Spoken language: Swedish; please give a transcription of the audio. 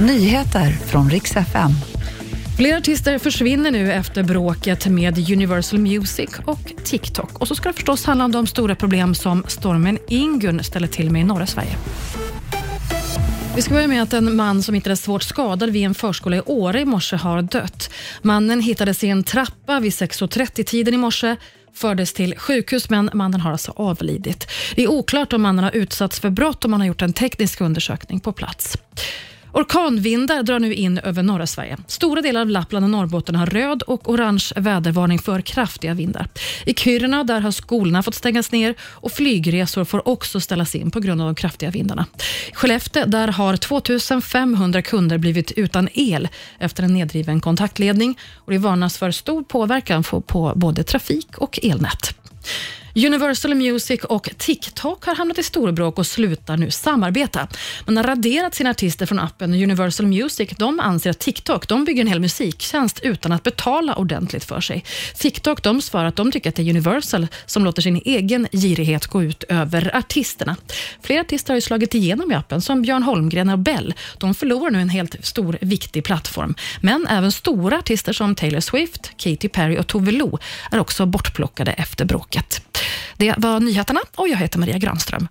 Nyheter från Riksa 5. Fler artister försvinner nu efter bråket med Universal Music och TikTok. Och så ska det förstås handla om de stora problem som stormen Ingun ställer till med i norra Sverige. Vi ska börja med att en man som hittades svårt skadad vid en förskola i Åre i morse har dött. Mannen hittades i en trappa vid 6:30-tiden i morse. Fördes till sjukhus, men mannen har alltså avlidit. Det är oklart om mannen har utsatts för brott och man har gjort en teknisk undersökning på plats. Orkanvindar drar nu in över norra Sverige. Stora delar av Lappland och Norrbotten har röd och orange vädervarning för kraftiga vindar. I Kiruna där har skolorna fått stängas ner och flygresor får också ställas in på grund av de kraftiga vindarna. I Skellefteå där har 2500 kunder blivit utan el efter en nedriven kontaktledning och det varnas för stor påverkan på både trafik och elnät. Universal Music och TikTok har hamnat i storbråk och slutar nu samarbeta. Man har raderat sina artister från appen Universal Music. De anser att TikTok, de bygger en hel musiktjänst utan att betala ordentligt för sig. TikTok, de svarar att de tycker att det är Universal som låter sin egen girighet gå ut över artisterna. Flera artister har ju slagit igenom i appen som Björn Holmgren och Bell. De förlorar nu en helt stor, viktig plattform. Men även stora artister som Taylor Swift, Katy Perry och Tove Lo är också bortplockade efter bråket. Det var nyheterna och jag heter Maria Granström.